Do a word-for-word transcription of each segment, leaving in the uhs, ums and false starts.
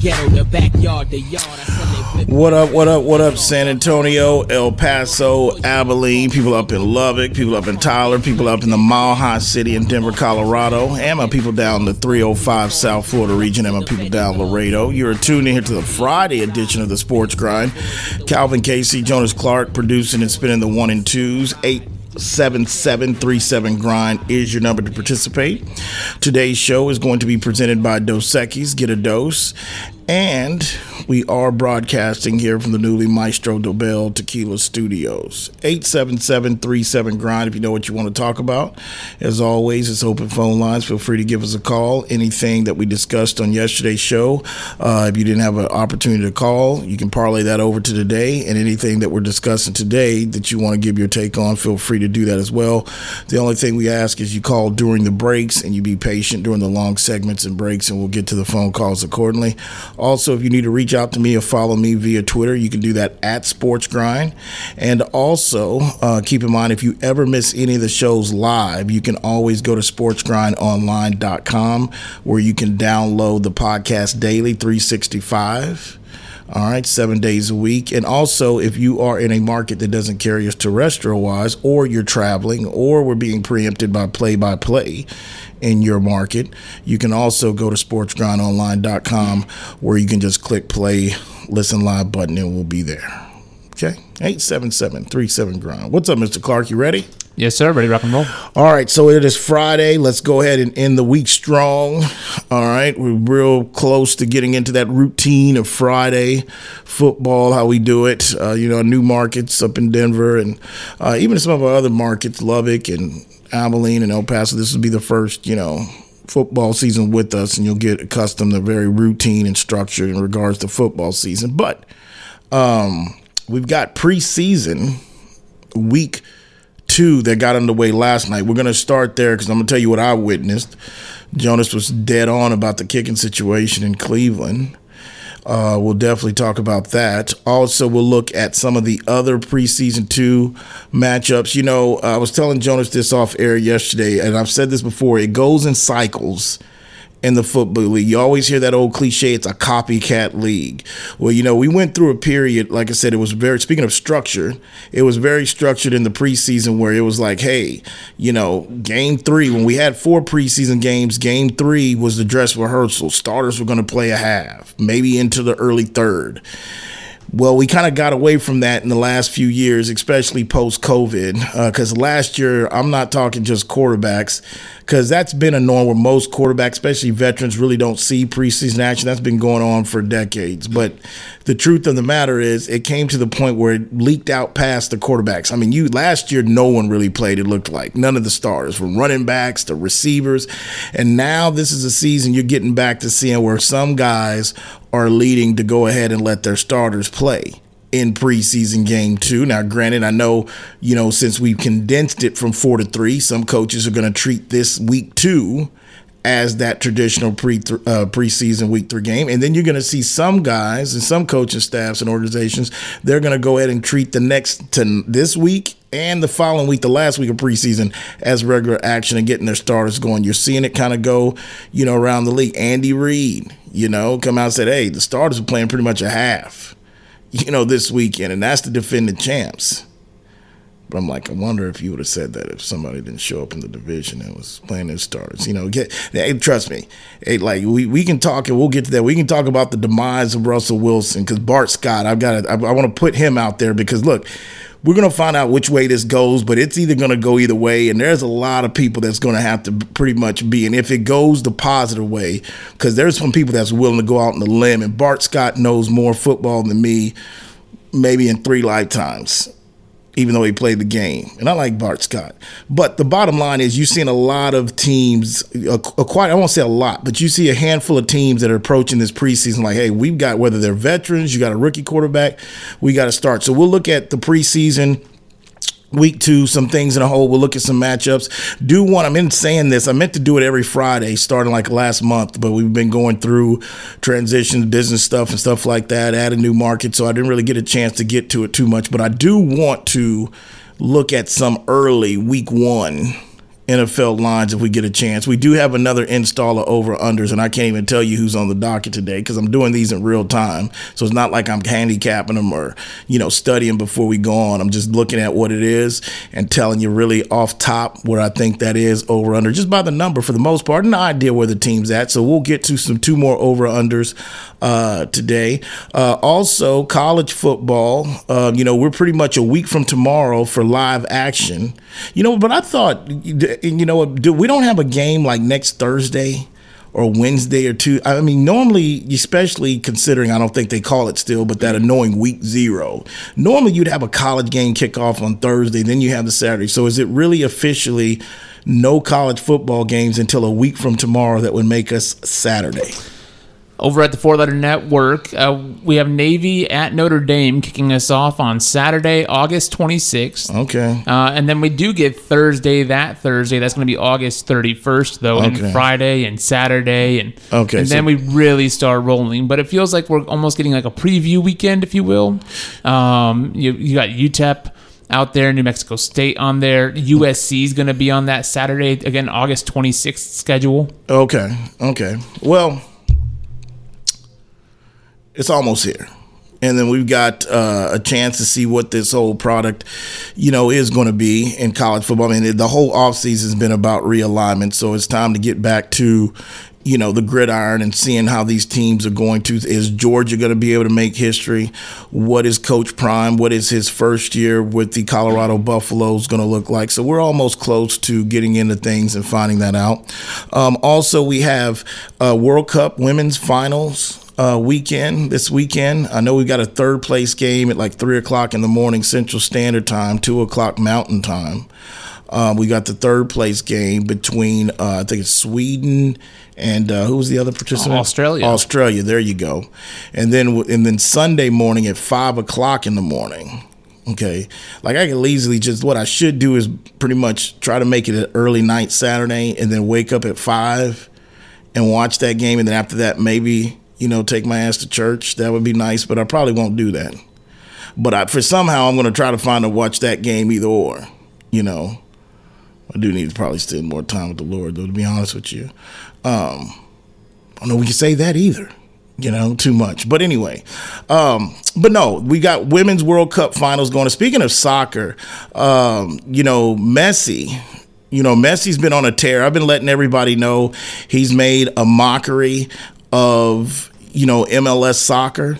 ghetto, the backyard, the yard. What up, what up, what up, San Antonio, El Paso, Abilene, people up in Lubbock, people up in Tyler, people up in the Mile High City in Denver, Colorado, and my people down in the three oh five South Florida region, and my people down Laredo. You're tuned in here to the Friday edition of the Sports Grind. Calvin Casey, Jonas Clark, producing and spinning the one and twos, eight. seven seven three seven Grind is your number to participate. Today's show is going to be presented by Dos Equis. Get a dose. And we are broadcasting here from the newly Maestro Dobel Tequila Studios. eight seven seven three seven Grind if you know what you want to talk about. As always, it's open phone lines. Feel free to give us a call. Anything that we discussed on yesterday's show, uh, if you didn't have an opportunity to call, you can parlay that over to today. And anything that we're discussing today that you want to give your take on, feel free to do that as well. The only thing we ask is you call during the breaks and you be patient during the long segments and breaks, and we'll get to the phone calls accordingly. Also, if you need to reach out to me or follow me via Twitter, you can do that at Sports Grind. And also, uh, keep in mind, if you ever miss any of the shows live, you can always go to sports grind online dot com where you can download the podcast daily, three sixty-five. All right, seven days a week. And also, if you are in a market that doesn't carry us terrestrial-wise, or you're traveling, or we're being preempted by play-by-play in your market, you can also go to sports grind online dot com where you can just click play, listen live button, and we'll be there. Okay? eight seven seven three seven Grind. What's up, Mister Clark? You ready? Yes, sir. Ready, rock and roll. All right. So it is Friday. Let's go ahead and end the week strong. All right. We're real close to getting into that routine of Friday football, how we do it. Uh, you know, new markets up in Denver and uh, even some of our other markets, Lubbock and Abilene and El Paso. This will be the first, you know, football season with us, and you'll get accustomed to very routine and structured in regards to football season. But um, we've got preseason week two that got underway last night. We're going to start there because I'm going to tell you what I witnessed. Jonas was dead on about the kicking situation in Cleveland. Uh, we'll definitely talk about that. Also, we'll look at some of the other preseason two matchups. You know, I was telling Jonas this off air yesterday, and I've said this before. It goes in cycles in the football league. You always hear that old cliche, it's a copycat league. Well, you know, we went through a period, like I said, it was very, speaking of structure, it was very structured in the preseason where it was like, hey, you know, game three, when we had four preseason games, game three was the dress rehearsal. Starters were going to play a half, maybe into the early third. Well, we kind of got away from that in the last few years, especially post-COVID, because uh, last year, I'm not talking just quarterbacks, because that's been a norm where most quarterbacks, especially veterans, really don't see preseason action. That's been going on for decades. But the truth of the matter is it came to the point where it leaked out past the quarterbacks. I mean, you last year, no one really played, it looked like. None of the starters, from running backs to receivers. And now this is a season you're getting back to seeing where some guys are leading to go ahead and let their starters play in preseason game two. Now, granted, I know, you know, since we've condensed it from four to three, some coaches are going to treat this week two as that traditional pre th- uh, preseason week three game. And then you're going to see some guys and some coaching staffs and organizations, they're going to go ahead and treat the next to this week and the following week, the last week of preseason, as regular action and getting their starters going. You're seeing it kind of go, you know, around the league. Andy Reid, you know, come out and said, hey, the starters are playing pretty much a half, you know, this weekend, and that's the defending champs. But I'm like, I wonder if you would have said that if somebody didn't show up in the division and was playing their starters. You know, get, hey, trust me, hey, like we, we can talk, and we'll get to that. We can talk about the demise of Russell Wilson, because Bart Scott, I've got to, I, I want to put him out there because, look, we're going to find out which way this goes, but it's either going to go either way, and there's a lot of people that's going to have to pretty much be, and if it goes the positive way, because there's some people that's willing to go out on the limb, and Bart Scott knows more football than me maybe in three lifetimes, even though he played the game. And I like Bart Scott. But the bottom line is you're seeing a lot of teams, a, a quite, I won't say a lot, but you see a handful of teams that are approaching this preseason like, hey, we've got, whether they're veterans, you got a rookie quarterback, we got to start. So we'll look at the preseason week two, some things in a whole. We'll look at some matchups. Do one, I'm in saying this, I meant to do it every Friday starting like last month, but we've been going through transitions, business stuff and stuff like that, add a new market, so I didn't really get a chance to get to it too much. But I do want to look at some early week one N F L lines if we get a chance. We do have another install of over-unders, and I can't even tell you who's on the docket today because I'm doing these in real time. So it's not like I'm handicapping them or, you know, studying before we go on. I'm just looking at what it is and telling you really off top what I think that is over-under, just by the number for the most part, and the idea where the team's at. So we'll get to some two more over-unders uh, today. Uh, also, college football, uh, you know, we're pretty much a week from tomorrow for live action. You know, but I thought, you know, dude, we don't have a game like next Thursday or Wednesday or two. I mean, normally, especially considering I don't think they call it still, but that annoying week zero. Normally you'd have a college game kickoff on Thursday, then you have the Saturday. So is it really officially no college football games until a week from tomorrow that would make us Saturday? Over at the Four Letter Network, uh, we have Navy at Notre Dame kicking us off on Saturday, August twenty-sixth. Okay. Uh, and then we do get Thursday, that Thursday. That's going to be August thirty-first, though, okay. And Friday and Saturday. And, okay, and so then we really start rolling. But it feels like we're almost getting like a preview weekend, if you will. Um, you, you got U T E P out there, New Mexico State on there. U S C is going to be on that Saturday, again, August twenty-sixth schedule. Okay. Okay. Well, it's almost here. And then we've got uh, a chance to see what this whole product, you know, is going to be in college football. I mean, the whole offseason has been about realignment. So it's time to get back to, you know, the gridiron and seeing how these teams are going to. Is Georgia going to be able to make history? What is Coach Prime? What is his first year with the Colorado Buffaloes going to look like? So we're almost close to getting into things and finding that out. Um, also, we have uh, World Cup women's finals. Uh, weekend, this weekend. I know we got a third place game at like three o'clock in the morning Central Standard Time, two o'clock Mountain Time. Uh, we got the third place game between, uh, I think it's Sweden and uh, who was the other participant? Australia. Australia, there you go. And then, and then Sunday morning at five o'clock in the morning. Okay, like I can easily just, what I should do is pretty much try to make it an early night Saturday and then wake up at five and watch that game. And then after that, maybe, you know, take my ass to church. That would be nice, but I probably won't do that. But I, for somehow, I'm going to try to find a watch that game either or, you know. I do need to probably spend more time with the Lord, though, to be honest with you. Um, I don't know if we can say that either, you know, too much. But anyway, um, but no, we got Women's World Cup finals going. Speaking of soccer, um, you know, Messi. You know, Messi's been on a tear. I've been letting everybody know he's made a mockery of, you know, M L S soccer,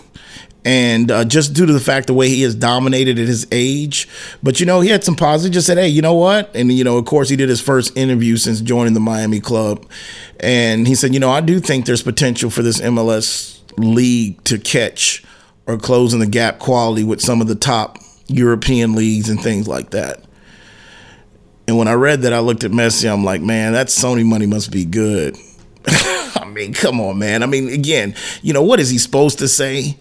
and uh, just due to the fact the way he has dominated at his age. But, you know, he had some positive, just said, hey, you know what? And, you know, of course, he did his first interview since joining the Miami club. And he said, you know, I do think there's potential for this M L S league to catch or close in the gap quality with some of the top European leagues and things like that. And when I read that, I looked at Messi. I'm like, man, that Sony money must be good. I mean, come on, man. I mean, again, you know, what is he supposed to say?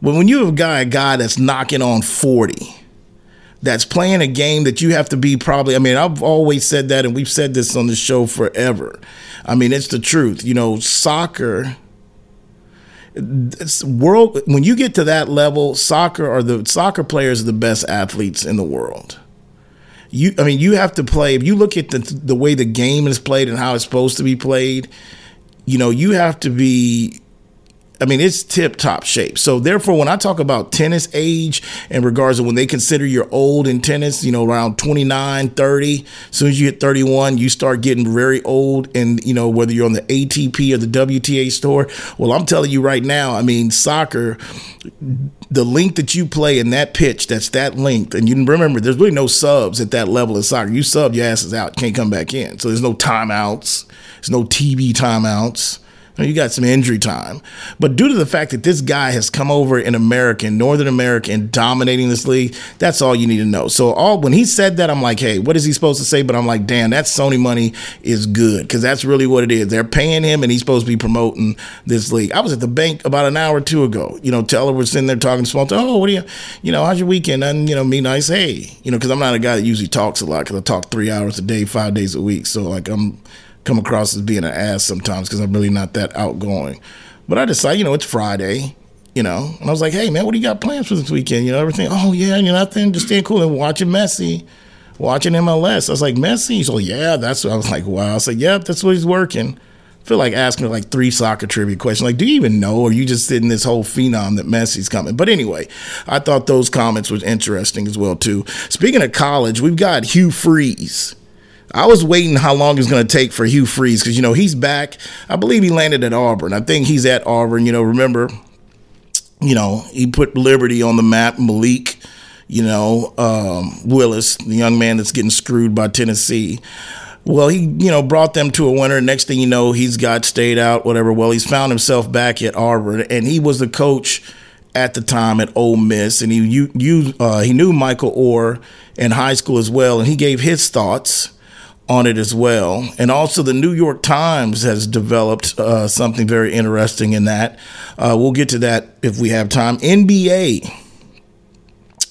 When when you have a guy, a guy that's knocking on forty, that's playing a game that you have to be probably, I mean, I've always said that, and we've said this on the show forever. I mean, it's the truth. You know, soccer, it's world, when you get to that level, soccer are the soccer players are the best athletes in the world. You, I mean, you have to play. If you look at the the way the game is played and how it's supposed to be played, you know, you have to be, I mean, it's tip-top shape. So, therefore, when I talk about tennis age in regards to when they consider you're old in tennis, you know, around twenty-nine, thirty, as soon as you hit thirty-one, you start getting very old. And, you know, whether you're on the A T P or the W T A store, well, I'm telling you right now, I mean, soccer, the length that you play in that pitch, that's that length. And you remember, there's really no subs at that level of soccer. You sub, your ass is out, can't come back in. So there's no timeouts. There's no T V timeouts. You got some injury time. But due to the fact that this guy has come over in America, in Northern America, and dominating this league, that's all you need to know. So all when he said that, I'm like, hey, what is he supposed to say? But I'm like, damn, that Sony money is good, because that's really what it is. They're paying him, and he's supposed to be promoting this league. I was at the bank about an hour or two ago. You know, Teller was sitting there talking to small talk. Oh, what do you, you know, how's your weekend? And, you know, me nice. Hey, you know, because I'm not a guy that usually talks a lot, because I talk three hours a day, five days a week. So, like, I'm come across as being an ass sometimes because I'm really not that outgoing. But I decided, you know, it's Friday, you know, and I was like, hey, man, what do you got plans for this weekend? You know, everything. Oh, yeah, you know, nothing, just staying cool and watching Messi. watching M L S. I was like, Messi? He's like, yeah, that's what I was like, wow. I was like, yep, that's what he's working. I feel like asking like three soccer trivia questions. Like, do you even know, or you just did in this whole phenom that Messi's coming? But anyway, I thought those comments were interesting as well, too. Speaking of college, we've got Hugh Freeze. I was waiting how long it's going to take for Hugh Freeze because, you know, he's back. I believe he landed at Auburn. I think he's at Auburn. You know, remember, you know, he put Liberty on the map, Malik, you know, um, Willis, the young man that's getting screwed by Tennessee. Well, he, you know, brought them to a winner. Next thing you know, he's got stayed out, whatever. Well, he's found himself back at Auburn, and he was the coach at the time at Ole Miss, and he you, you uh, he knew Michael Orr in high school as well, and he gave his thoughts on it as well. And also the New York Times has developed uh, something very interesting in that. Uh, we'll get to that if we have time. N B A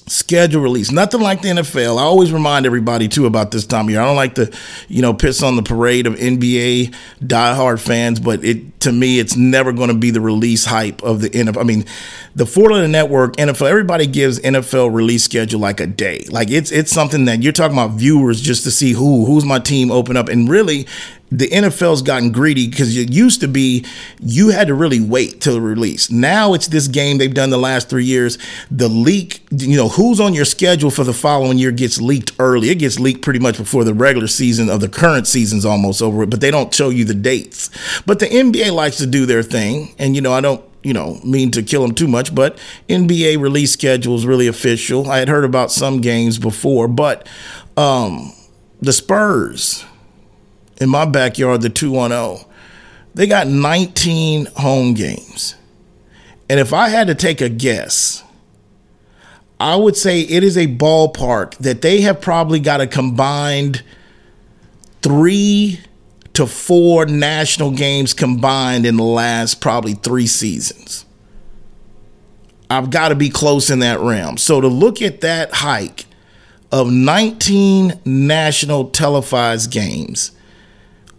schedule release. Nothing like the N F L. I always remind everybody, too, about this time of year. I don't like to, you know, piss on the parade of N B A diehard fans, but it to me, it's never going to be the release hype of the N F L. I mean, the Four Letter Network, N F L, everybody gives N F L release schedule like a day. Like, it's it's something that you're talking about viewers just to see who, who's my team open up. And really, the N F L's gotten greedy because it used to be you had to really wait till the release. Now it's this game they've done the last three years. The leak, you know, who's on your schedule for the following year gets leaked early. It gets leaked pretty much before the regular season of the current season's almost over, but they don't show you the dates. But the N B A likes to do their thing. And, you know, I don't, you know, mean to kill them too much, but N B A release schedule is really official. I had heard about some games before, but um, the Spurs, in my backyard, the two one oh, they got nineteen home games. And if I had to take a guess, I would say it is a ballpark that they have probably got a combined three to four national games combined in the last probably three seasons. I've got to be close in that realm. So to look at that hike of nineteen national televised games,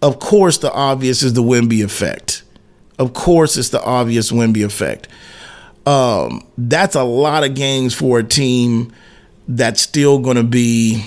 of course, the obvious is the Wemby effect. Of course, it's the obvious Wemby effect. Um, that's a lot of games for a team that's still going to be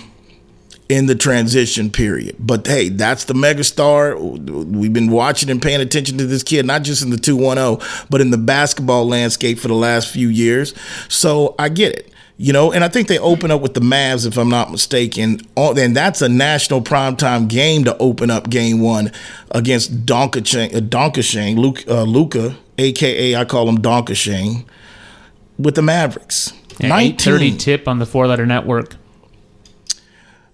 in the transition period. But, hey, that's the megastar. We've been watching and paying attention to this kid, not just in the two one oh, but in the basketball landscape for the last few years. So I get it. You know, and I think they open up with the Mavs, if I'm not mistaken. And that's a national primetime game to open up game one against Doncic, Luka, uh, Luka, a k a I call him Doncic, with the Mavericks. Yeah, eight thirty tip on the Four Letter Network.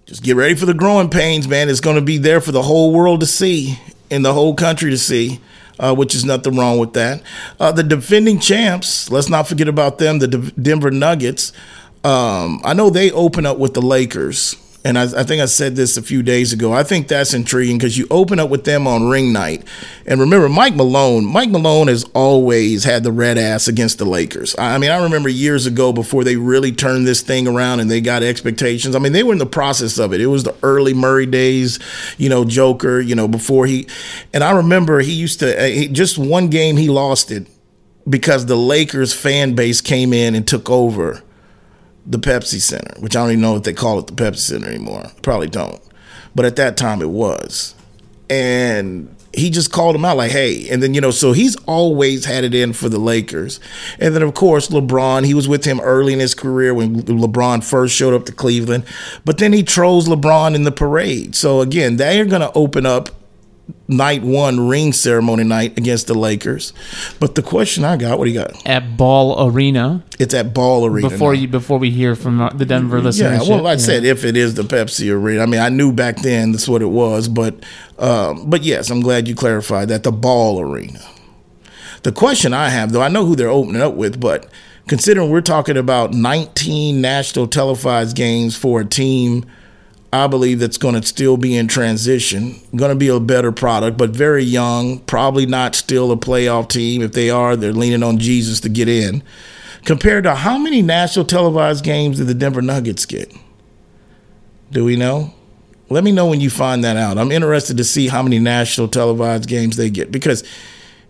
Just get ready for the growing pains, man. It's going to be there for the whole world to see and the whole country to see. Uh, which is nothing wrong with that. Uh, the defending champs, let's not forget about them, the D- Denver Nuggets. Um, I know they open up with the Lakers, and I, I think I said this a few days ago. I think that's intriguing because you open up with them on ring night. And remember, Mike Malone, Mike Malone has always had the red ass against the Lakers. I, I mean, I remember years ago before they really turned this thing around and they got expectations. I mean, they were in the process of it. It was the early Murray days, you know, Joker, you know, before he. And I remember he used to, he, just one game he lost it because the Lakers fan base came in and took over the Pepsi Center, which I don't even know if they call it the Pepsi Center anymore. Probably don't. But at that time it was. And he just called him out like, hey. And then, you know, so he's always had it in for the Lakers. And then, of course, LeBron, he was with him early in his career when LeBron first showed up to Cleveland. But then he trolls LeBron in the parade. So, again, they are going to open up night one ring ceremony night against the Lakers. But the question I got, what do you got? At Ball Arena. It's at Ball Arena. Before now. you, before we hear from the Denver listeners. Yeah, well, like I yeah. said, if it is the Pepsi Arena. I mean, I knew back then that's what it was. But, um, but yes, I'm glad you clarified that, the Ball Arena. The question I have, though, I know who they're opening up with, but considering we're talking about nineteen national televised games for a team I believe that's going to still be in transition, going to be a better product, but very young, probably not still a playoff team. If they are, they're leaning on Jesus to get in. Compared to how many national televised games did the Denver Nuggets get? Do we know? Let me know when you find that out. I'm interested to see how many national televised games they get, because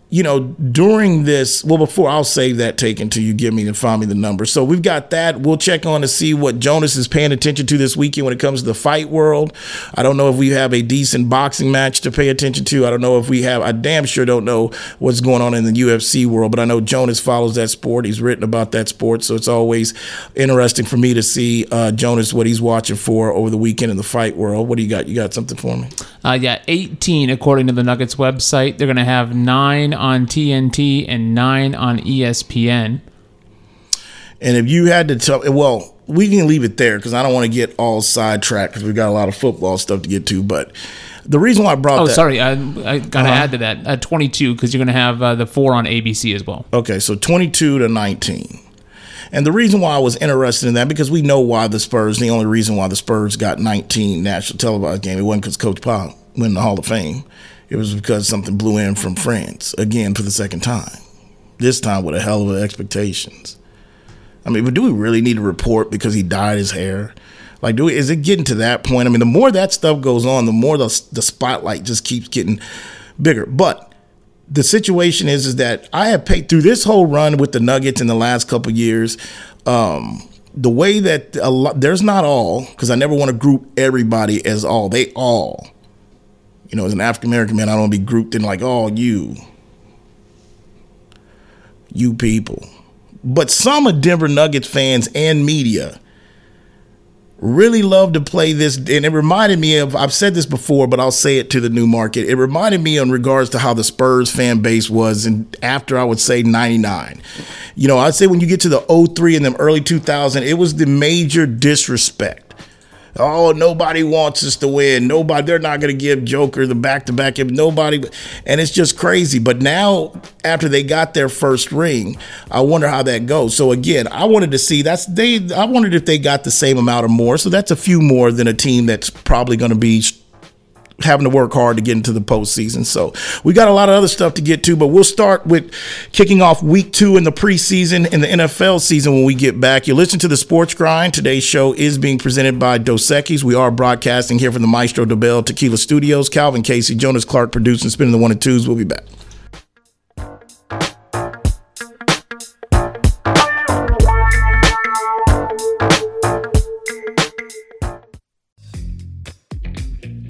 you know, during this, well, before I'll save that take until you give me and find me the number. So we've got that. We'll check on to see what Jonas is paying attention to this weekend when it comes to the fight world. I don't know if we have a decent boxing match to pay attention to. I don't know if we have, I damn sure don't know what's going on in the U F C world, but I know Jonas follows that sport. He's written about that sport. So it's always interesting for me to see uh, Jonas, what he's watching for over the weekend in the fight world. What do you got? You got something for me? Uh, yeah, eighteen, according to the Nuggets website. They're going to have nine on T N T and nine on E S P N. And if you had to tell, well, we can leave it there because I don't want to get all sidetracked because we've got a lot of football stuff to get to. But the reason why I brought oh, that. Oh, sorry. I, I got to uh-huh. add to that. Uh, twenty-two, because you're going to have uh, the four on A B C as well. Okay, so twenty-two to nineteen. And the reason why I was interested in that, because we know why the Spurs, the only reason why the Spurs got nineteen national televised games, it wasn't because Coach Pop went in the Hall of Fame. It was because something blew in from France, again, for the second time. This time with a hell of expectations. I mean, but do we really need to report because he dyed his hair? Like, do we, is it getting to that point? I mean, the more that stuff goes on, the more the, the spotlight just keeps getting bigger. But the situation is, is that I have paid through this whole run with the Nuggets in the last couple of years, um, the way that a lot, there's not all, because I never want to group everybody as all. They all. You know, as an African-American man, I don't want to be grouped in like, oh, you, you people. But some of Denver Nuggets fans and media really love to play this. And it reminded me of, I've said this before, but I'll say it to the new market. It reminded me in regards to how the Spurs fan base was in, after I would say ninety-nine. You know, I'd say when you get to the oh three and them early two thousand, it was the major disrespect. Oh, nobody wants us to win. Nobody, they're not going to give Joker the back-to-back. If nobody, and it's just crazy. But now, after they got their first ring, I wonder how that goes. So again, I wanted to see that's they. I wondered if they got the same amount or more. So that's a few more than a team that's probably going to be having to work hard to get into the postseason. So we got a lot of other stuff to get to, but we'll start with kicking off week two in the preseason and the N F L season when we get back. You listen to the Sports Grind. Today's show is being presented by Dos Equis. We are broadcasting here from the Maestro Dobel Tequila Studios. Calvin Casey, Jonas Clark producing, spinning the one and twos. We'll be back.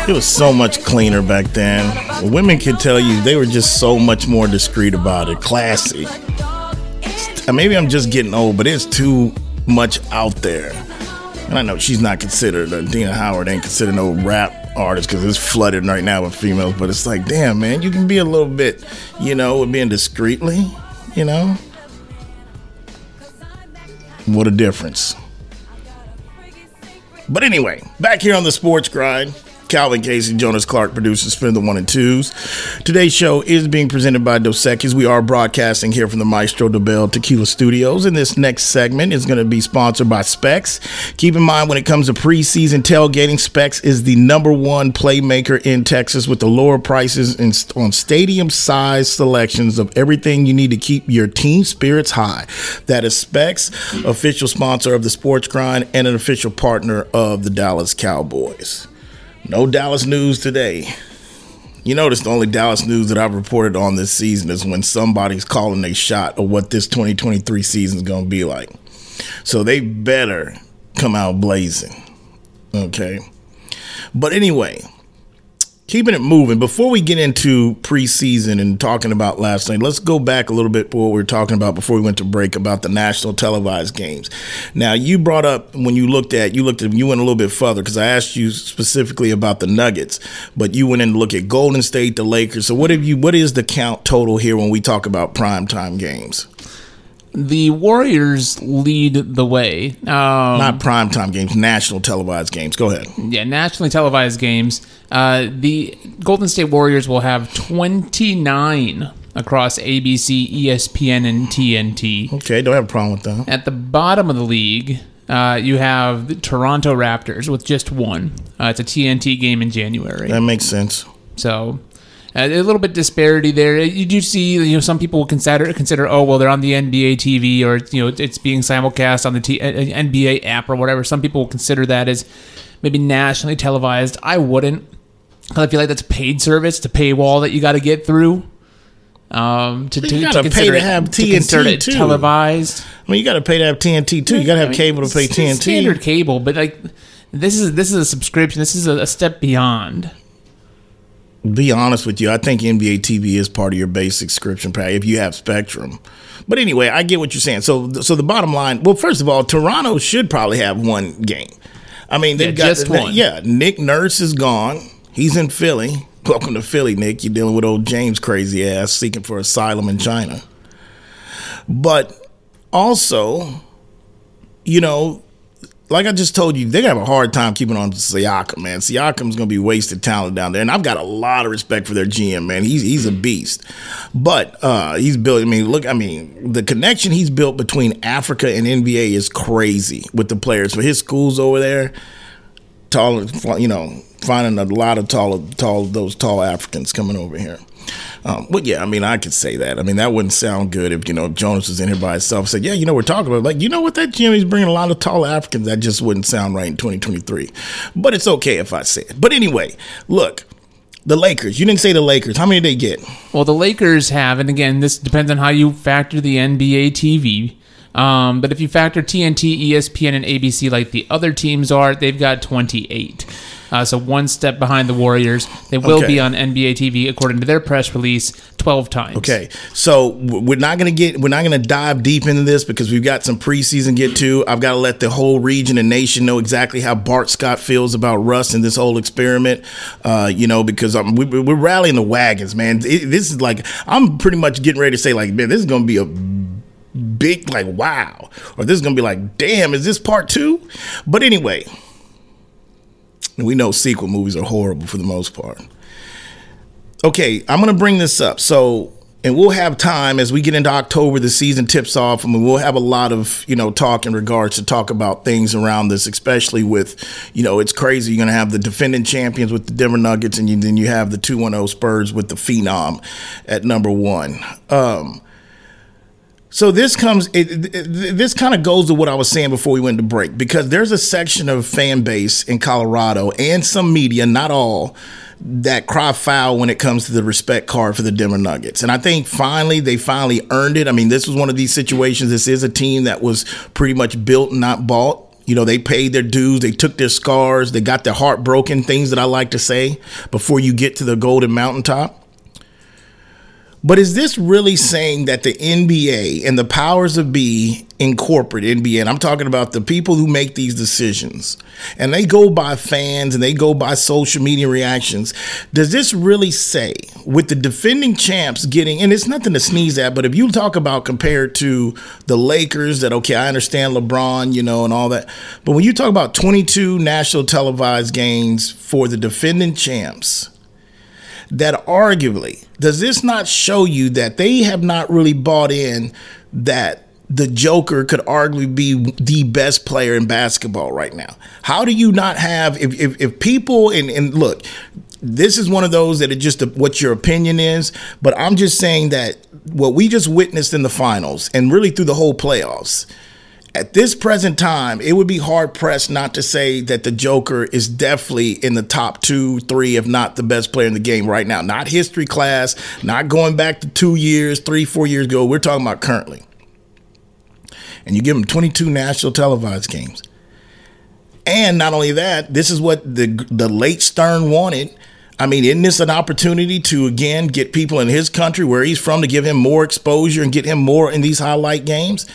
It was so much cleaner back then. Women could tell you they were just so much more discreet about it. Classy. Maybe I'm just getting old, but it's too much out there. And I know she's not considered, Dina Howard ain't considered no rap artist because it's flooded right now with females. But it's like, damn, man, you can be a little bit, you know, with being discreetly, you know. What a difference. But anyway, back here on the Sports Grind. Calvin Casey, Jonas Clark, producers, spin the one and twos. Today's show is being presented by Dos Equis. We are broadcasting here from the Maestro Dobel Tequila Studios, and this next segment is going to be sponsored by Specs. Keep in mind, when it comes to preseason tailgating, Specs is the number one playmaker in Texas with the lower prices and on stadium-sized selections of everything you need to keep your team spirits high. That is Specs, official sponsor of the Sports Grind and an official partner of the Dallas Cowboys. No Dallas news today. You notice the only Dallas news that I've reported on this season is when somebody's calling a shot of what this twenty twenty-three season is going to be like. So they better come out blazing. Okay. But anyway, keeping it moving. Before we get into preseason and talking about last night, let's go back a little bit to what we were talking about before we went to break about the national televised games. Now, you brought up when you looked at, you looked at, you went a little bit further because I asked you specifically about the Nuggets, but you went in to look at Golden State, the Lakers. So what have you? What is the count total here when we talk about primetime games? The Warriors lead the way. Um, Not primetime games, national televised games. Go ahead. Yeah, nationally televised games. Uh, the Golden State Warriors will have twenty-nine across A B C, E S P N, and T N T. Okay, don't have a problem with that. At the bottom of the league, uh, you have the Toronto Raptors with just one. Uh, it's a T N T game in January. That makes sense. So... a little bit disparity there. You do see, you know, some people consider consider oh well they're on the N B A T V or you know it's being simulcast on the T- N B A app or whatever. Some people will consider that as maybe nationally televised. I wouldn't. I feel like that's paid service, to paywall that you got to get through. Um, to, to, you gotta to pay to have it, T N T to it too. Televised. I mean, you got to pay to have T N T too. You got to have I mean, cable to pay T N T. Standard cable, but like this is this is a subscription. This is a, a step beyond. Be honest with you, I think N B A T V is part of your basic subscription pack if you have Spectrum. But anyway, I get what you're saying. So, so the bottom line, well, first of all, Toronto should probably have one game. I mean, they've yeah, got just one. Yeah, Nick Nurse is gone. He's in Philly. Welcome to Philly, Nick. You're dealing with old James crazy ass seeking for asylum in China. But also, you know, like I just told you, they're going to have a hard time keeping on to Siakam, man. Siakam's going to be wasted talent down there. And I've got a lot of respect for their G M, man. He's he's a beast. But uh, he's built, I mean, look, I mean, the connection he's built between Africa and N B A is crazy with the players. For his schools over there, tall, you know, finding a lot of tall, tall those tall Africans coming over here. Um, but yeah, I mean, I could say that. I mean, that wouldn't sound good if, you know, if Jonas was in here by himself and said, yeah, you know, we're talking about, like, you know what, that Jimmy's bringing a lot of tall Africans. That just wouldn't sound right in twenty twenty-three. But it's okay if I say it. But anyway, look, the Lakers. You didn't say the Lakers. How many did they get? Well, the Lakers have, and again, this depends on how you factor the N B A T V. Um, but if you factor T N T, E S P N, and A B C like the other teams are, they've got twenty-eight. Uh, so one step behind the Warriors. They will okay. be on N B A T V, according to their press release, twelve times. Okay, so we're not going to get we're not going to dive deep into this because we've got some preseason get to. I've got to let the whole region and nation know exactly how Bart Scott feels about Russ and this whole experiment. Uh, you know, because um, we, we're rallying the wagons, man. It, this is like I'm pretty much getting ready to say like, man, this is going to be a big like wow, or this is going to be like, damn, is this part two? But anyway. And we know sequel movies are horrible for the most part. Okay, I'm going to bring this up. So, and we'll have time as we get into October, the season tips off, and we'll have a lot of, you know, talk in regards to talk about things around this, especially with, you know, it's crazy. You're going to have the defending champions with the Denver Nuggets, and you, then you have the two one oh Spurs with the Phenom at number one. Um, so this comes, it, it, this kind of goes to what I was saying before we went to break, because there's a section of fan base in Colorado and some media, not all, that cry foul when it comes to the respect card for the Denver Nuggets. And I think finally, they finally earned it. I mean, this was one of these situations. This is a team that was pretty much built, not bought. You know, they paid their dues. They took their scars. They got their heart broken, things that I like to say before you get to the Golden Mountaintop. But is this really saying that the N B A and the powers of be in corporate N B A, and I'm talking about the people who make these decisions, and they go by fans and they go by social media reactions, does this really say, with the defending champs getting, and it's nothing to sneeze at, but if you talk about compared to the Lakers, that, okay, I understand LeBron, you know, and all that, but when you talk about twenty-two national televised games for the defending champs, that arguably, does this not show you that they have not really bought in that the Joker could arguably be the best player in basketball right now? How do you not have, if if, if people, and, and look, this is one of those that it just what your opinion is, but I'm just saying that what we just witnessed in the finals and really through the whole playoffs, at this present time, it would be hard pressed not to say that the Joker is definitely in the top two, three, if not the best player in the game right now. Not history class, not going back to two years, three, four years ago. We're talking about currently. And you give him twenty-two national televised games. And not only that, this is what the the late Stern wanted. I mean, isn't this an opportunity to, again, get people in his country where he's from to give him more exposure and get him more in these highlight games?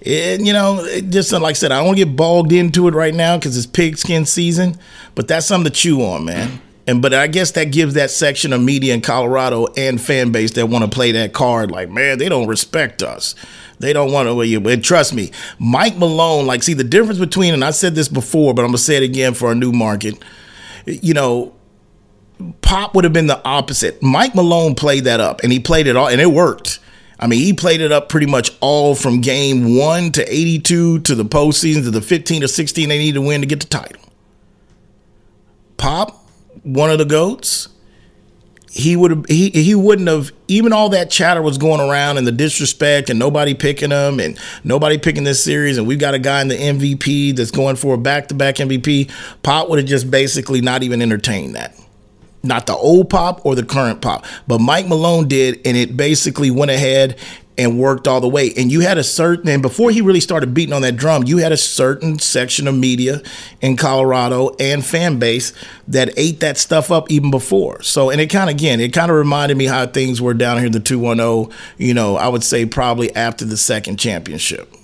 It, you know, it just like I said, I don't want to get bogged into it right now because it's pigskin season, but that's something to chew on, man. And but I guess that gives that section of media in Colorado and fan base that want to play that card like, man, they don't respect us. They don't want to. But trust me, Mike Malone, like, see the difference between, and I said this before, but I'm going to say it again for a new market, you know, Pop would have been the opposite. Mike Malone played that up and he played it all and it worked. I mean, he played it up pretty much all from game one to eighty-two to the postseason to the fifteen or sixteen they need to win to get the title. Pop, one of the GOATs, he would he he wouldn't have, even all that chatter was going around and the disrespect and nobody picking him and nobody picking this series and we've got a guy in the M V P that's going for a back-to-back M V P. Pop would have just basically not even entertained that. Not the old Pop or the current Pop, but Mike Malone did, and it basically went ahead and worked all the way. And you had a certain, and before he really started beating on that drum, you had a certain section of media in Colorado and fan base that ate that stuff up even before. So, and it kind of, again, it kind of reminded me how things were down here in the two one oh, you know, I would say probably after the second championship.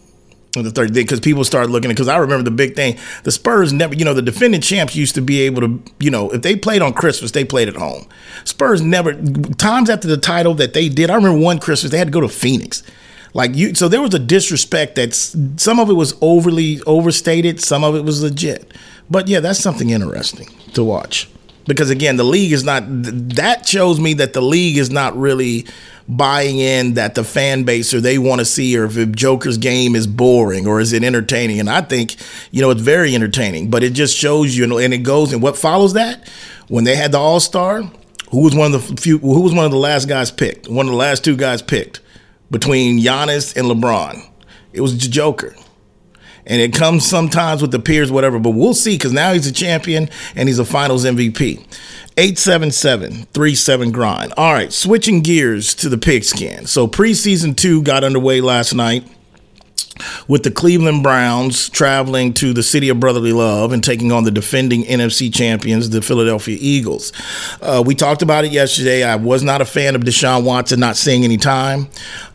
The third thing, because people started looking at, because I remember the big thing, the Spurs never, you know, the defending champs used to be able to, you know, if they played on Christmas, they played at home. Spurs never, times after the title that they did, I remember one Christmas, they had to go to Phoenix. Like you, so there was a disrespect that some of it was overly overstated, some of it was legit. But yeah, that's something interesting to watch. Because again, the league is not, that shows me that the league is not really buying in that the fan base or they want to see, or if, if Joker's game is boring or is it entertaining. And I think, you know, it's very entertaining, but it just shows you, and it goes, and what follows that, when they had the All-Star, who was one of the few, who was one of the last guys picked, one of the last two guys picked between Giannis and LeBron, it was the Joker. And it comes sometimes with the peers, whatever, but we'll see, because now he's a champion and he's a finals M V P. eight seven seven, three seven, grind. All right, switching gears to the pigskin. So preseason two got underway last night with the Cleveland Browns traveling to the city of brotherly love and taking on the defending N F C champions, the Philadelphia Eagles. Uh, we talked about it yesterday. I was not a fan of Deshaun Watson not seeing any time.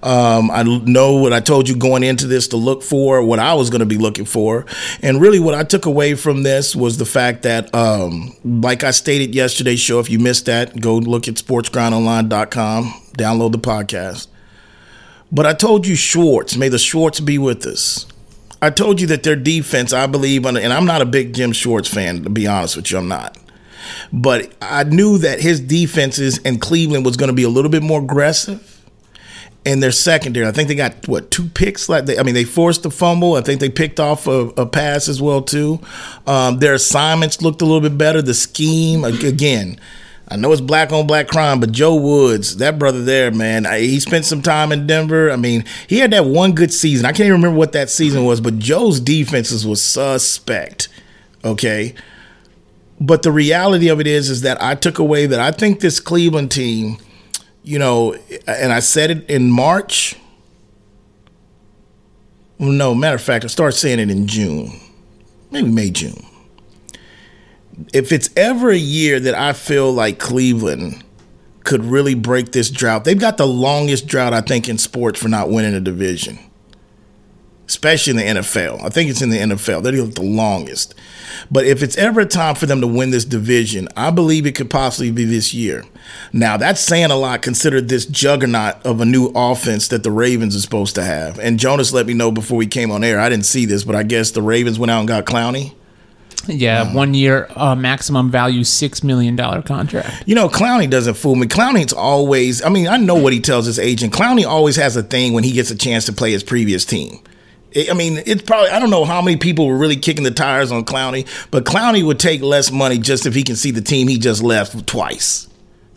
Um, I know what I told you going into this to look for, what I was going to be looking for. And really what I took away from this was the fact that, um, like I stated yesterday's show, if you missed that, go look at sports grind online dot com, download the podcast. But I told you Schwartz, may the Schwartz be with us. I told you that their defense, I believe, and I'm not a big Jim Schwartz fan, to be honest with you, I'm not. But I knew that his defenses in Cleveland was going to be a little bit more aggressive. And their secondary, I think they got, what, two picks? Like they, I mean, they forced the fumble. I think they picked off a, a pass as well, too. Um, their assignments looked a little bit better. The scheme, again, I know it's black on black crime, but Joe Woods, that brother there, man, I, he spent some time in Denver. I mean, he had that one good season. I can't even remember what that season was, but Joe's defenses was suspect, okay? But the reality of it is, is that I took away that I think this Cleveland team, you know, and I said it in March. Well, no, matter of fact, I started saying it in June, maybe May, June. If it's ever a year that I feel like Cleveland could really break this drought. They've got the longest drought, I think, in sports for not winning a division, especially in the N F L. I think it's in the N F L. They're the longest. But if it's ever a time for them to win this division, I believe it could possibly be this year. Now, that's saying a lot considering this juggernaut of a new offense that the Ravens are supposed to have. And Jonas let me know before we came on air. I didn't see this, but I guess the Ravens went out and got Clowney. Yeah, um, one year, uh, maximum value, six million dollars contract. You know, Clowney doesn't fool me. Clowney's always, I mean, I know what he tells his agent. Clowney always has a thing when he gets a chance to play his previous team. I mean, it's probably, I don't know how many people were really kicking the tires on Clowney, but Clowney would take less money just if he can see the team he just left twice,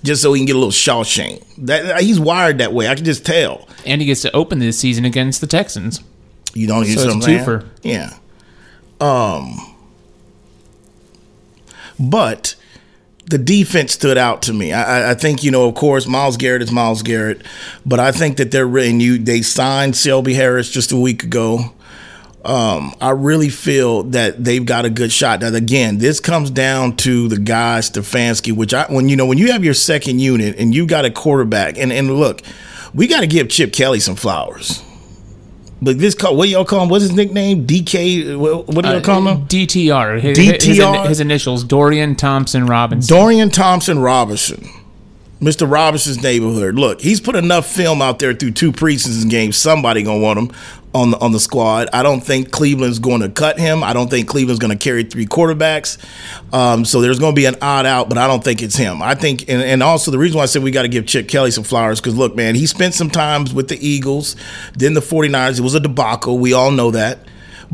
just so he can get a little Shawshank. That, he's wired that way. I can just tell. And he gets to open this season against the Texans. You don't hear so something it's a twofer. Yeah. Um, but the defense stood out to me. I, I think, you know, of course, Myles Garrett is Myles Garrett, but I think that they're really new. They signed Shelby Harris just a week ago. Um, I really feel that they've got a good shot. That again, this comes down to the guy Stefanski, which I when you know when you have your second unit and you got a quarterback, and and look, we got to give Chip Kelly some flowers. But this, what do y'all call him? What's his nickname? D K? What do y'all call him? Uh, D T R. His, D T R? His, his initials, Dorian Thompson Robinson. Dorian Thompson Robinson. Mister Robinson's neighborhood. Look, he's put enough film out there through two preseason games. Somebody going to want him on the, on the squad. I don't think Cleveland's going to cut him. I don't think Cleveland's going to carry three quarterbacks. Um, so there's going to be an odd out, but I don't think it's him. I think, and, and also the reason why I said we got to give Chip Kelly some flowers, because look, man, he spent some time with the Eagles, then the 49ers. It was a debacle. We all know that.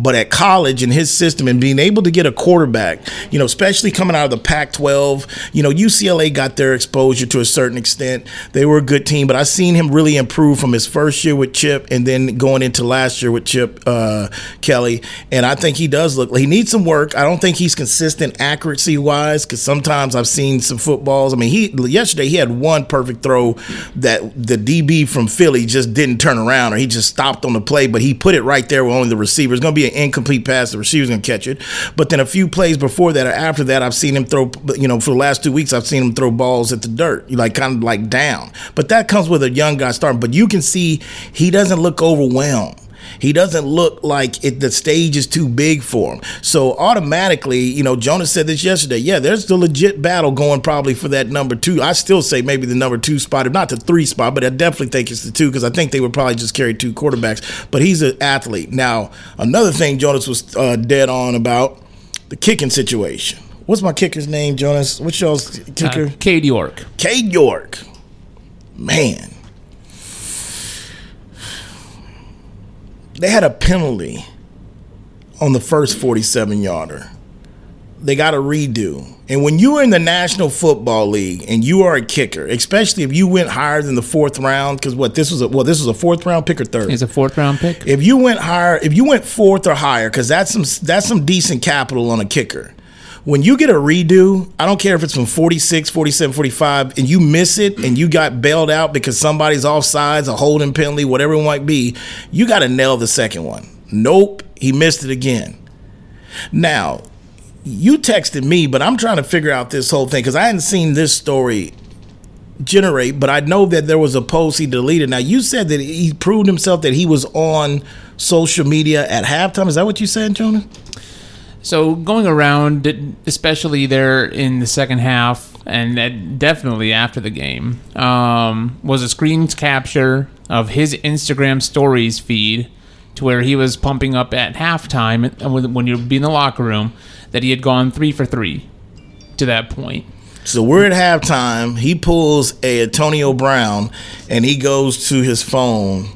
But at college in his system and being able to get a quarterback, you know, especially coming out of the Pac twelve, you know, U C L A got their exposure to a certain extent. They were a good team, but I've seen him really improve from his first year with Chip and then going into last year with Chip uh, Kelly. And I think he does look, he needs some work. I don't think he's consistent accuracy wise, because sometimes I've seen some footballs. I mean, he yesterday he had one perfect throw that the D B from Philly just didn't turn around, or he just stopped on the play, but he put it right there where only the receiver is going to be. An incomplete pass, the receiver's gonna catch it. But then a few plays before that or after that, I've seen him throw, you know, for the last two weeks I've seen him throw balls at the dirt, like kind of like down. But that comes with a young guy starting. But you can see he doesn't look overwhelmed. He doesn't look like it, the stage is too big for him. So automatically, you know, Jonas said this yesterday. Yeah, there's the legit battle going probably for that number two. I still say maybe the number two spot, if not the three spot, but I definitely think it's the two, because I think they would probably just carry two quarterbacks. But he's an athlete. Now, another thing Jonas was uh, dead on about, the kicking situation. What's my kicker's name, Jonas? What's y'all's kicker? Uh, Cade York. Cade York. Man. They had a penalty on the first forty-seven-yarder. They got a redo. And when you are in the National Football League and you are a kicker, especially if you went higher than the fourth round, because what this was a well, this was a fourth round pick or third. It's a fourth round pick. If you went higher, if you went fourth or higher, because that's some that's some decent capital on a kicker. When you get a redo, I don't care if it's from forty-six, forty-seven, forty-five, and you miss it and you got bailed out because somebody's offsides, a holding penalty, whatever it might be, you got to nail the second one. Nope, he missed it again. Now, you texted me, but I'm trying to figure out this whole thing because I hadn't seen this story generate, but I know that there was a post he deleted. Now, you said that he proved himself that he was on social media at halftime. Is that what you said, Jonah? So going around, especially there in the second half, and definitely after the game, um, was a screen capture of his Instagram stories feed to where he was pumping up at halftime when you'd be in the locker room that he had gone three for three to that point. So we're at halftime. He pulls a Antonio Brown, and he goes to his phone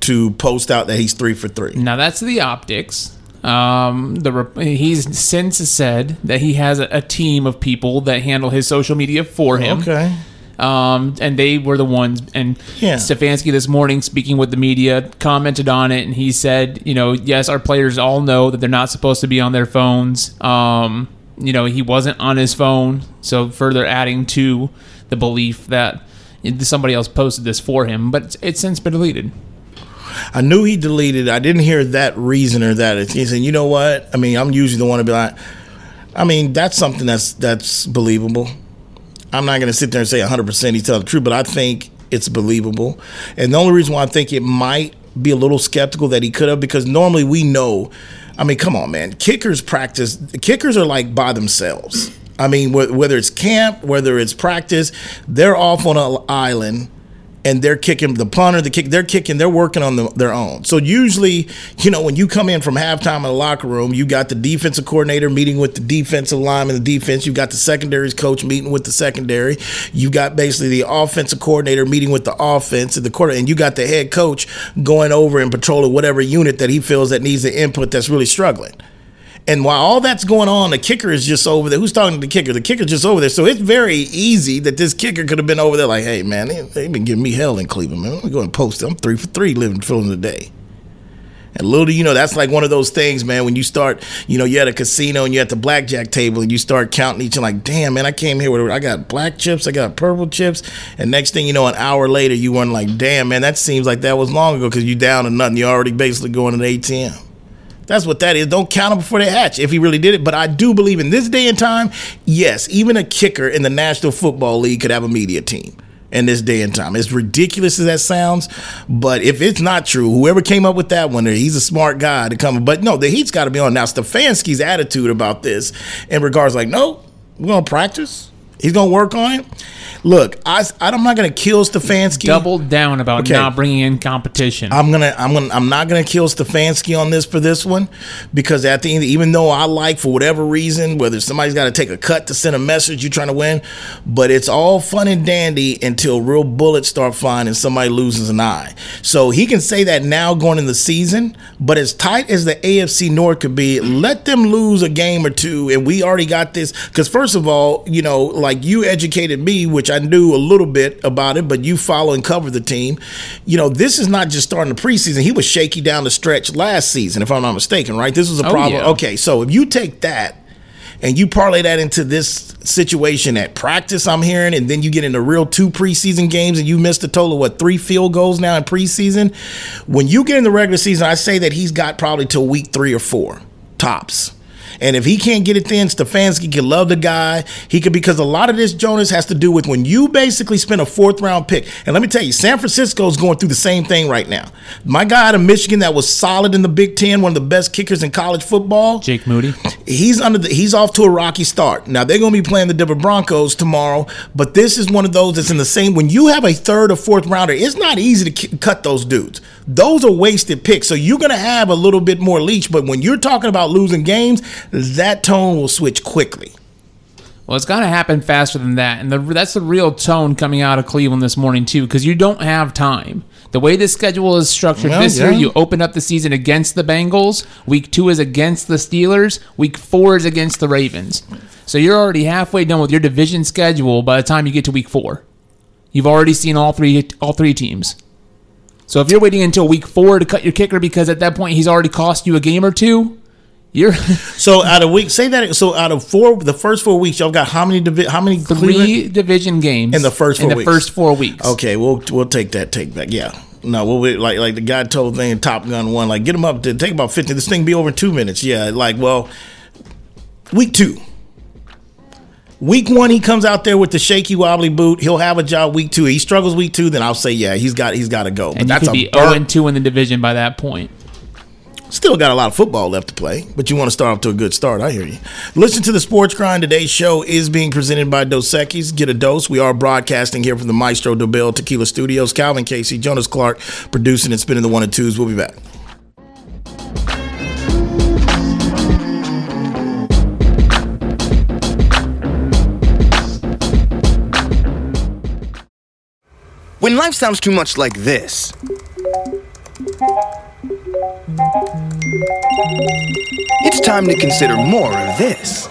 to post out that he's three for three. Now that's the optics. Um, the he's since said that he has a, a team of people that handle his social media for him. Okay. Um, and they were the ones. And yeah. Stefanski this morning, speaking with the media, commented on it, and he said, you know, yes, our players all know that they're not supposed to be on their phones. Um, you know, he wasn't on his phone, so further adding to the belief that somebody else posted this for him. But it's, it's since been deleted. I knew he deleted. I didn't hear that reason or that. He said, you know what? I mean, I'm usually the one to be like, I mean, that's something that's that's believable. I'm not going to sit there and say one hundred percent he's telling the truth, but I think it's believable. And the only reason why I think it might be a little skeptical that he could have, because normally we know, I mean, come on, man, kickers practice, kickers are like by themselves. I mean, wh- whether it's camp, whether it's practice, they're off on an island and they're kicking the punter, the kick, they're kicking, they're working on the, their own. So usually, you know, when you come in from halftime in the locker room, you got the defensive coordinator meeting with the defensive lineman, the defense, you got the secondaries coach meeting with the secondary, you got basically the offensive coordinator meeting with the offense and the quarter, and you got the head coach going over and patrolling whatever unit that he feels that needs the input that's really struggling. And while all that's going on, the kicker is just over there. Who's talking to the kicker? The kicker's just over there. So it's very easy that this kicker could have been over there like, hey, man, they've they been giving me hell in Cleveland, man. Let me go and post it. I'm three for three living filling the day. And little do you know, that's like one of those things, man, when you start, you know, you're at a casino and you're at the blackjack table and you start counting each and like, damn, man, I came here with, I got black chips, I got purple chips. And next thing you know, an hour later, you weren't like, damn, man, that seems like that was long ago because you down to nothing. You're already basically going to the A T M. That's what that is. Don't count them before they hatch if he really did it. But I do believe in this day and time, yes, even a kicker in the National Football League could have a media team in this day and time. As ridiculous as that sounds, but if it's not true, whoever came up with that one, he's a smart guy to come. But no, the heat's got to be on. Now, Stefanski's attitude about this in regards like, no, we're going to practice. He's going to work on it. Look, I, I'm not going to kill Stefanski. Double down about okay. Not bringing in competition. I'm gonna, I'm gonna, I'm not going to kill Stefanski on this for this one, because at the end, even though I like for whatever reason, whether somebody's got to take a cut to send a message, you're trying to win, but it's all fun and dandy until real bullets start flying and somebody loses an eye. So he can say that now going in the season, but as tight as the A F C North could be, let them lose a game or two, and we already got this. Because first of all, you know, like. Like you educated me, which I knew a little bit about it, but you follow and cover the team. You know, this is not just starting the preseason. He was shaky down the stretch last season, if I'm not mistaken, right? This was a problem. Oh, yeah. Okay, so if you take that and you parlay that into this situation at practice, I'm hearing, and then you get into real two preseason games and you missed a total of, what, three field goals now in preseason. When you get in the regular season, I say that he's got probably till week three or four, tops. And if he can't get it then, Stefanski can love the guy. He could, because a lot of this, Jonas, has to do with when you basically spend a fourth-round pick. And let me tell you, San Francisco is going through the same thing right now. My guy out of Michigan that was solid in the Big Ten, one of the best kickers in college football. Jake Moody. He's under the, he's off to a rocky start. Now, they're going to be playing the Denver Broncos tomorrow, but this is one of those that's in the same. When you have a third or fourth rounder, it's not easy to cut those dudes. Those are wasted picks. So you're going to have a little bit more leech, but when you're talking about losing games, that tone will switch quickly. Well, it's got to happen faster than that. And the, that's the real tone coming out of Cleveland this morning, too, because you don't have time. The way this schedule is structured yeah, this yeah. year, you open up the season against the Bengals. Week two is against the Steelers. Week four is against the Ravens. So you're already halfway done with your division schedule by the time you get to week four. You've already seen all three all three teams. So if you're waiting until week four to cut your kicker because at that point he's already cost you a game or two, you're so out of week. Say that. So out of four, the first four weeks, y'all got how many? Divi- how many? Three Cleveland? division games in the first four in the weeks. first four weeks. Okay, we'll we'll take that take back. Yeah, no, we'll be, like like the guy told thing in Top Gun one, like get him up to take about fifty. This thing be over in two minutes. Yeah, like well, week two. Week one, he comes out there with the shaky, wobbly boot. He'll have a job week two. He struggles week two, then I'll say, yeah, he's got he's got to go. But and that's you could be oh and two in the division by that point. Still got a lot of football left to play, but you want to start off to a good start. I hear you. Listen to the Sports Grind. Today's show is being presented by Dos Equis. Get a dose. We are broadcasting here from the Maestro Dobel Tequila Studios. Calvin Casey, Jonas Clark, producing and spinning the one and twos. We'll be back. When life sounds too much like this, it's time to consider more of this.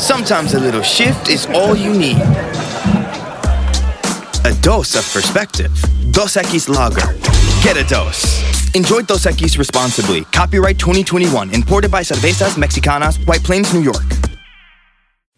Sometimes a little shift is all you need. A dose of perspective. Dos Equis Lager. Get a dose. Enjoy Dos Equis responsibly. Copyright twenty twenty-one. Imported by Cervezas Mexicanas, White Plains, New York.